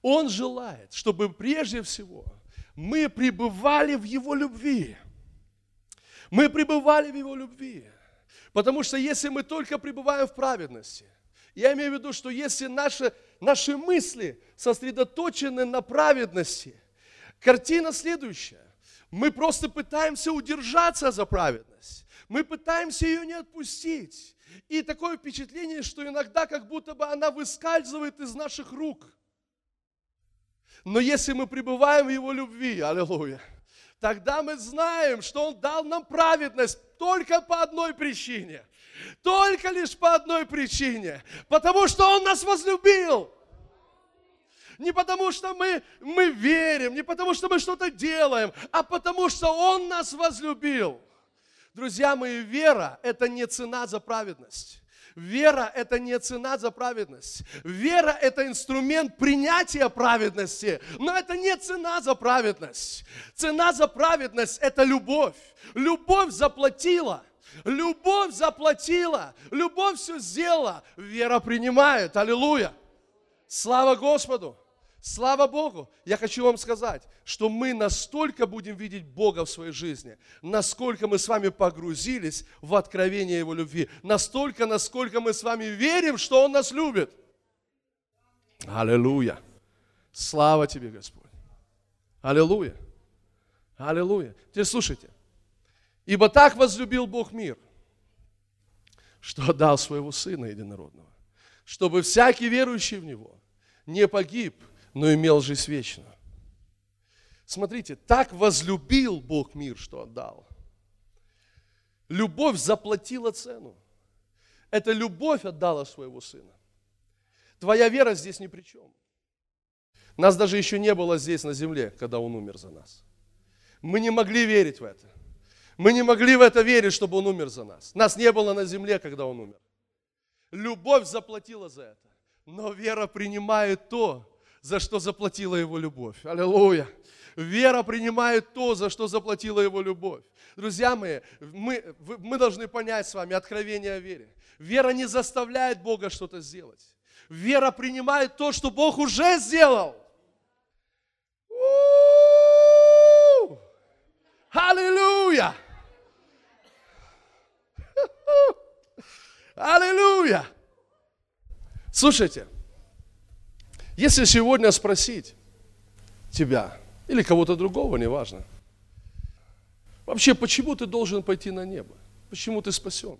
Он желает, чтобы прежде всего мы пребывали в Его любви. Мы пребывали в Его любви. Потому что если мы только пребываем в праведности, я имею в виду, что если наши, наши мысли сосредоточены на праведности, картина следующая. Мы просто пытаемся удержаться за праведность. Мы пытаемся ее не отпустить. И такое впечатление, что иногда как будто бы она выскальзывает из наших рук. Но если мы пребываем в Его любви, аллилуйя, тогда мы знаем, что Он дал нам праведность только по одной причине. Только лишь по одной причине. Потому что Он нас возлюбил. Не потому что мы, мы верим, не потому что мы что-то делаем, а потому что Он нас возлюбил. Друзья мои, вера – это не цена за праведность. Вера – это не цена за праведность. Вера – это инструмент принятия праведности, но это не цена за праведность. Цена за праведность – это любовь. Любовь заплатила. Любовь заплатила. Любовь все сделала. Вера принимает. Аллилуйя. Слава Господу. Слава Богу! Я хочу вам сказать, что мы настолько будем видеть Бога в своей жизни, насколько мы с вами погрузились в откровение Его любви, настолько, насколько мы с вами верим, что Он нас любит. Аллилуйя! Слава Тебе, Господь! Аллилуйя! Аллилуйя! Теперь слушайте. Ибо так возлюбил Бог мир, что отдал Своего Сына Единородного, чтобы всякий верующий в Него не погиб, но имел жизнь вечную. Смотрите, так возлюбил Бог мир, что отдал. Любовь заплатила цену. Эта любовь отдала своего сына. Твоя вера здесь ни при чем. Нас даже еще не было здесь на земле, когда он умер за нас. Мы не могли верить в это. Мы не могли в это верить, чтобы он умер за нас. Нас не было на земле, когда он умер. Любовь заплатила за это. Но вера принимает то, за что заплатила его любовь. Аллилуйя. Вера принимает то, за что заплатила его любовь. Друзья мои, мы, мы должны понять с вами откровение о вере. Вера не заставляет Бога что-то сделать. Вера принимает то, что Бог уже сделал. У-у-у! Аллилуйя. Аллилуйя. Слушайте. Если сегодня спросить тебя или кого-то другого, неважно, вообще, почему ты должен пойти на небо? Почему ты спасен?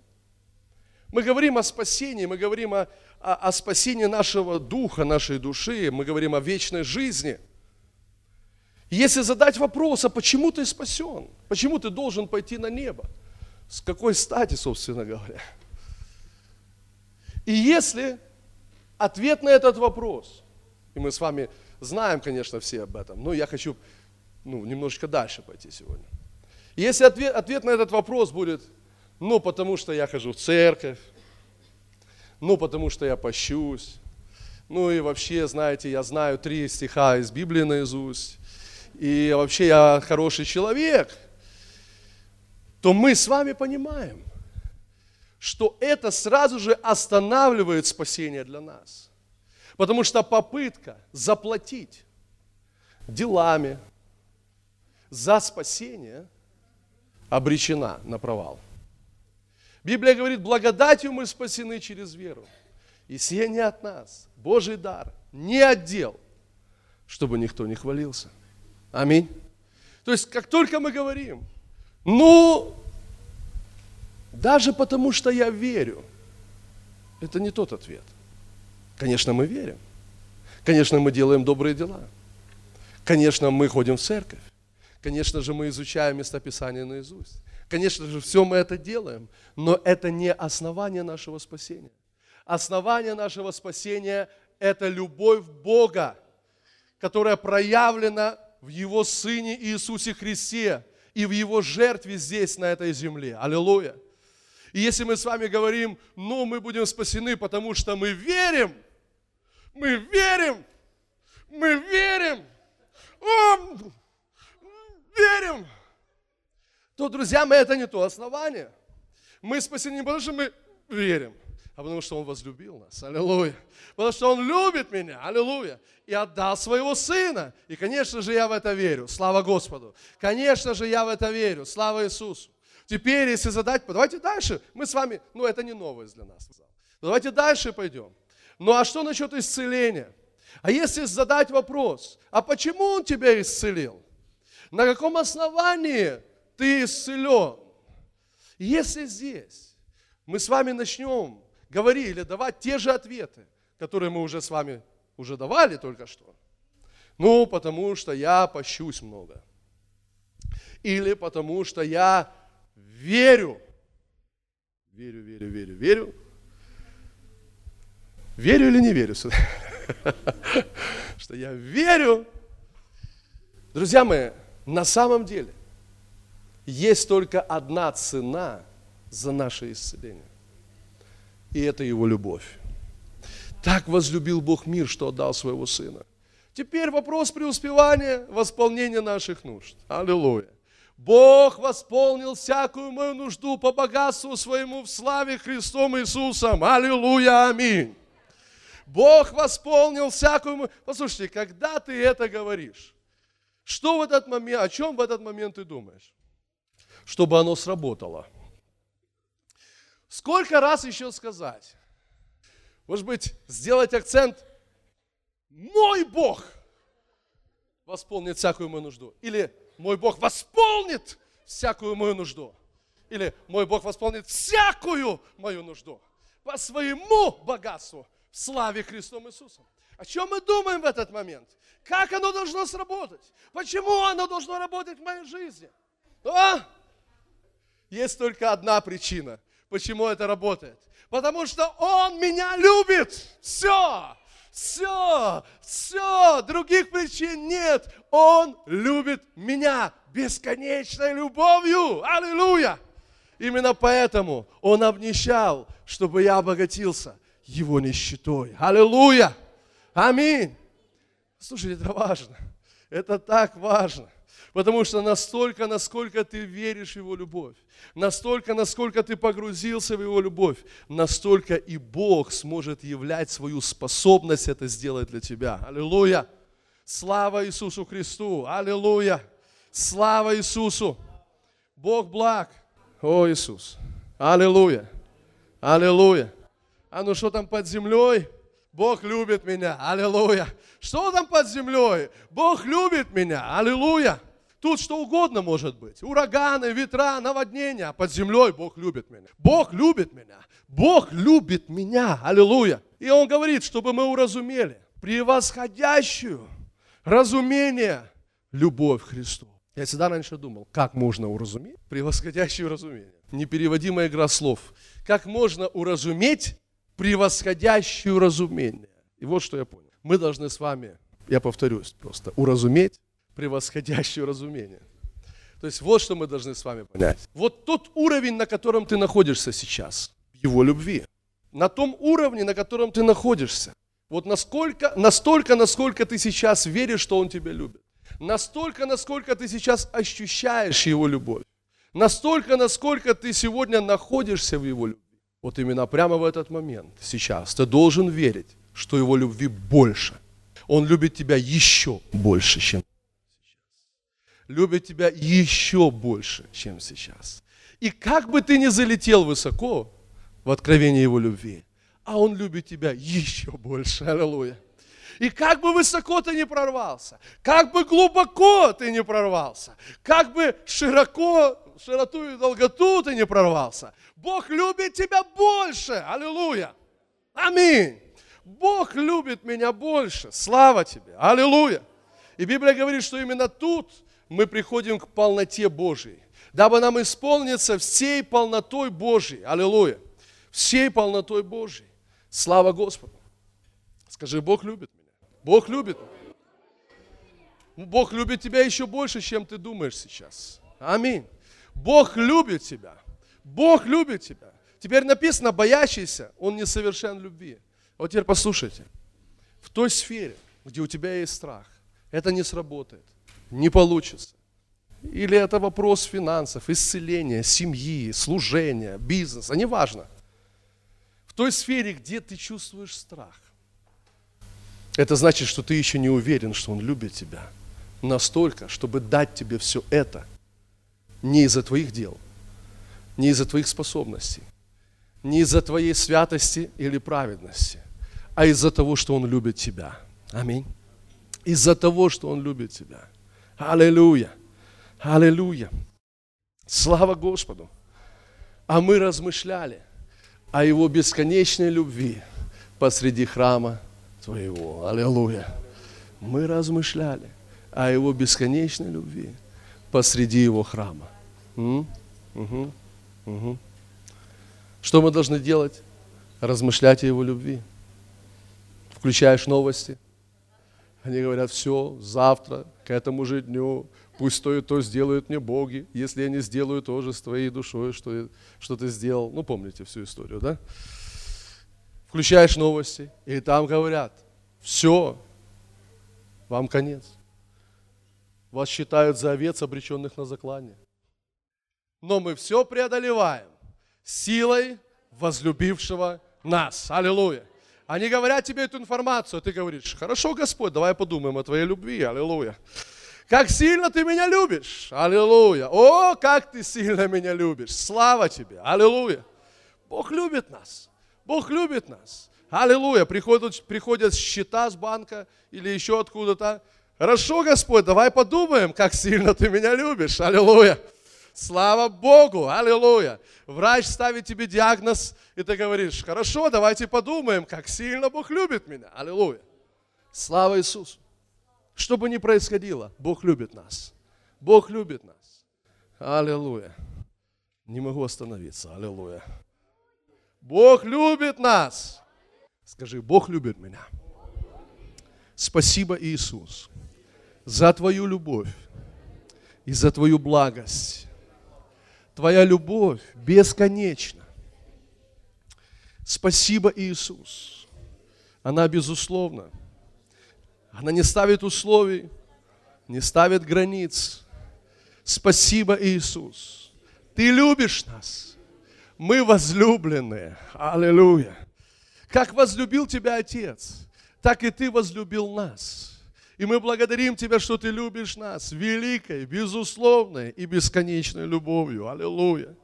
Мы говорим о спасении, мы говорим о, о, о спасении нашего духа, нашей души, мы говорим о вечной жизни. Если задать вопрос, а почему ты спасен? Почему ты должен пойти на небо? С какой стати, собственно говоря? И если ответ на этот вопрос... И мы с вами знаем, конечно, все об этом, но я хочу ну, немножечко дальше пойти сегодня. Если ответ, ответ на этот вопрос будет, ну, потому что я хожу в церковь, ну, потому что я пощусь, ну, и вообще, знаете, я знаю три стиха из Библии наизусть, и вообще я хороший человек, то мы с вами понимаем, что это сразу же останавливает спасение для нас. Потому что попытка заплатить делами за спасение обречена на провал. Библия говорит, благодатью мы спасены через веру. И сие не от нас, Божий дар, не от дел, чтобы никто не хвалился. Аминь. То есть, как только мы говорим, ну, даже потому что я верю, это не тот ответ. Конечно, мы верим. Конечно, мы делаем добрые дела. Конечно, мы ходим в церковь. Конечно же, мы изучаем места Писания наизусть. Конечно же, все мы это делаем. Но это не основание нашего спасения. Основание нашего спасения – это любовь Бога, которая проявлена в Его Сыне Иисусе Христе и в Его жертве здесь, на этой земле. Аллилуйя! И если мы с вами говорим, ну, мы будем спасены, потому что мы верим, мы верим, мы верим, о, верим, то, друзья мои, это не то основание. Мы спасены не потому, что мы верим, а потому, что Он возлюбил нас. Аллилуйя. Потому что Он любит меня. Аллилуйя. И отдал Своего Сына. И, конечно же, я в это верю. Слава Господу. Конечно же, я в это верю. Слава Иисусу. Теперь, если задать, давайте дальше, мы с вами, ну это не новость для нас, давайте дальше пойдем. Ну а что насчет исцеления? А если задать вопрос, а почему он тебя исцелил? На каком основании ты исцелен? Если здесь мы с вами начнем говорить или давать те же ответы, которые мы уже с вами уже давали только что. Ну, потому что я пощусь много. Или потому что я верю. Верю, верю, верю, верю. Верю или не верю? Что я верю. Друзья мои, на самом деле есть только одна цена за наше исцеление. И это Его любовь. Так возлюбил Бог мир, что отдал Своего Сына. Теперь вопрос преуспевания, восполнения наших нужд. Аллилуйя. Бог восполнил всякую мою нужду по богатству Своему в славе Христом Иисусом. Аллилуйя, аминь. Бог восполнил всякую... Послушайте, когда ты это говоришь, что в этот момент, о чем в этот момент ты думаешь? Чтобы оно сработало. Сколько раз еще сказать? Может быть, сделать акцент? Мой Бог восполнит всякую мою нужду. Или мой Бог восполнит всякую мою нужду. Или мой Бог восполнит всякую мою нужду по своему богатству. В славе Христом Иисусом. О чем мы думаем в этот момент? Как оно должно сработать? Почему оно должно работать в моей жизни? А? Есть только одна причина, почему это работает. Потому что Он меня любит. Все, все, все. Других причин нет. Он любит меня бесконечной любовью. Аллилуйя. Именно поэтому Он обнищал, чтобы я обогатился. Его нищетой. Аллилуйя! Аминь! Слушайте, это важно. Это так важно. Потому что настолько, насколько ты веришь в Его любовь, настолько, насколько ты погрузился в Его любовь, настолько и Бог сможет являть свою способность это сделать для тебя. Аллилуйя! Слава Иисусу Христу! Аллилуйя! Слава Иисусу! Бог благ! О, Иисус! Аллилуйя! Аллилуйя! А ну что там под землей? Бог любит меня. Аллилуйя. Что там под землей? Бог любит меня. Аллилуйя. Тут что угодно может быть. Ураганы, ветра, наводнения. Под землей Бог любит меня. Бог любит меня. Бог любит меня. Аллилуйя. И Он говорит, чтобы мы уразумели превосходящую разумение любовь к Христу. Я всегда раньше думал, как можно уразуметь превосходящее разумение. Непереводимая игра слов. Как можно уразуметь превосходящую разумение. И вот что я понял. Мы должны с вами, я повторюсь просто, уразуметь превосходящую разумение. То есть вот что мы должны с вами понять. Вот тот уровень, на котором ты находишься сейчас, Его любви. На том уровне, на котором ты находишься. Вот насколько, настолько, насколько ты сейчас веришь, что Он тебя любит. Настолько, насколько ты сейчас ощущаешь Его любовь. Настолько, насколько ты сегодня находишься в Его любви. Вот именно прямо в этот момент, сейчас, ты должен верить, что Его любви больше. Он любит тебя еще больше, чем сейчас. Любит тебя еще больше, чем сейчас. И как бы ты ни залетел высоко в откровении Его любви, а Он любит тебя еще больше. Аллилуйя. И как бы высоко ты не прорвался, как бы глубоко ты не прорвался, как бы широко, широту и долготу ты не прорвался, Бог любит тебя больше. Аллилуйя. Аминь. Бог любит меня больше. Слава тебе. Аллилуйя. И Библия говорит, что именно тут мы приходим к полноте Божией, дабы нам исполниться всей полнотой Божией. Аллилуйя. Всей полнотой Божией. Слава Господу. Скажи, Бог любит. Бог любит. Бог любит тебя еще больше, чем ты думаешь сейчас. Аминь. Бог любит тебя. Бог любит тебя. Теперь написано, боящийся, он несовершен в любви. А вот теперь послушайте. В той сфере, где у тебя есть страх, это не сработает, не получится. Или это вопрос финансов, исцеления, семьи, служения, бизнеса, неважно. В той сфере, где ты чувствуешь страх, это значит, что ты еще не уверен, что Он любит тебя настолько, чтобы дать тебе все это не из-за твоих дел, не из-за твоих способностей, не из-за твоей святости или праведности, а из-за того, что Он любит тебя. Аминь. Из-за того, что Он любит тебя. Аллилуйя. Аллилуйя. Слава Господу. А мы размышляли о Его бесконечной любви посреди храма Твоего. Аллилуйя! Мы размышляли о Его бесконечной любви посреди Его храма. М? Угу. Угу. Что мы должны делать? Размышлять о Его любви. Включаешь новости. Они говорят, все, завтра, к этому же дню, пусть то и то сделают мне боги, если я не сделаю то же с твоей душой, что, что ты сделал. Ну, помните всю историю, да? Включаешь новости, и там говорят, все, вам конец. Вас считают за овец, обреченных на заклание. Но мы все преодолеваем силой возлюбившего нас. Аллилуйя. Они говорят тебе эту информацию, а ты говоришь, хорошо, Господь, давай подумаем о твоей любви, аллилуйя. Как сильно ты меня любишь, аллилуйя. О, как ты сильно меня любишь, слава тебе, аллилуйя. Бог любит нас, Бог любит нас, аллилуйя. Приходят, приходят счета с банка или еще откуда-то. Хорошо, Господь, давай подумаем, как сильно ты меня любишь, аллилуйя. Слава Богу! Аллилуйя! Врач ставит тебе диагноз, и ты говоришь, хорошо, давайте подумаем, как сильно Бог любит меня. Аллилуйя! Слава Иисусу! Что бы ни происходило, Бог любит нас. Бог любит нас. Аллилуйя! Не могу остановиться. Аллилуйя! Бог любит нас! Скажи, Бог любит меня. Спасибо, Иисус, за Твою любовь и за Твою благость. Твоя любовь бесконечна. Спасибо, Иисус. Она безусловна. Она не ставит условий, не ставит границ. Спасибо, Иисус. Ты любишь нас. Мы возлюбленные. Аллилуйя. Как возлюбил тебя Отец, так и ты возлюбил нас. И мы благодарим Тебя, что Ты любишь нас великой, безусловной и бесконечной любовью. Аллилуйя.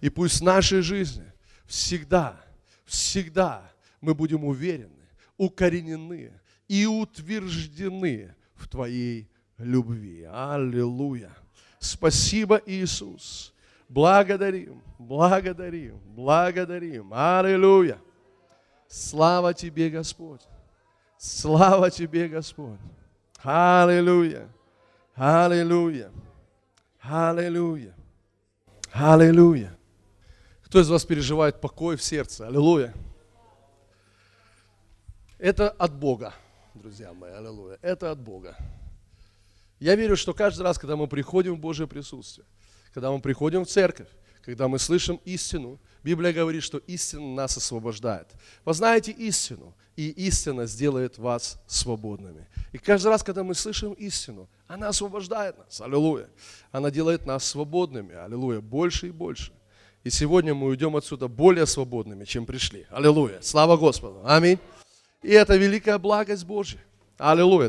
И пусть в нашей жизни всегда, всегда мы будем уверены, укоренены и утверждены в Твоей любви. Аллилуйя. Спасибо, Иисус. Благодарим, благодарим, благодарим. Аллилуйя. Слава Тебе, Господь. Слава Тебе, Господь. Аллилуйя, аллилуйя, аллилуйя, аллилуйя. Кто из вас переживает покой в сердце? Аллилуйя. Это от Бога, друзья мои, аллилуйя. Это от Бога. Я верю, что каждый раз, когда мы приходим в Божье присутствие, когда мы приходим в церковь, когда мы слышим истину, Библия говорит, что истина нас освобождает. Познайте истину, и истина сделает вас свободными. И каждый раз, когда мы слышим истину, она освобождает нас. Аллилуйя. Она делает нас свободными. Аллилуйя. Больше и больше. И сегодня мы уйдем отсюда более свободными, чем пришли. Аллилуйя. Слава Господу. Аминь. И это великая благость Божья. Аллилуйя.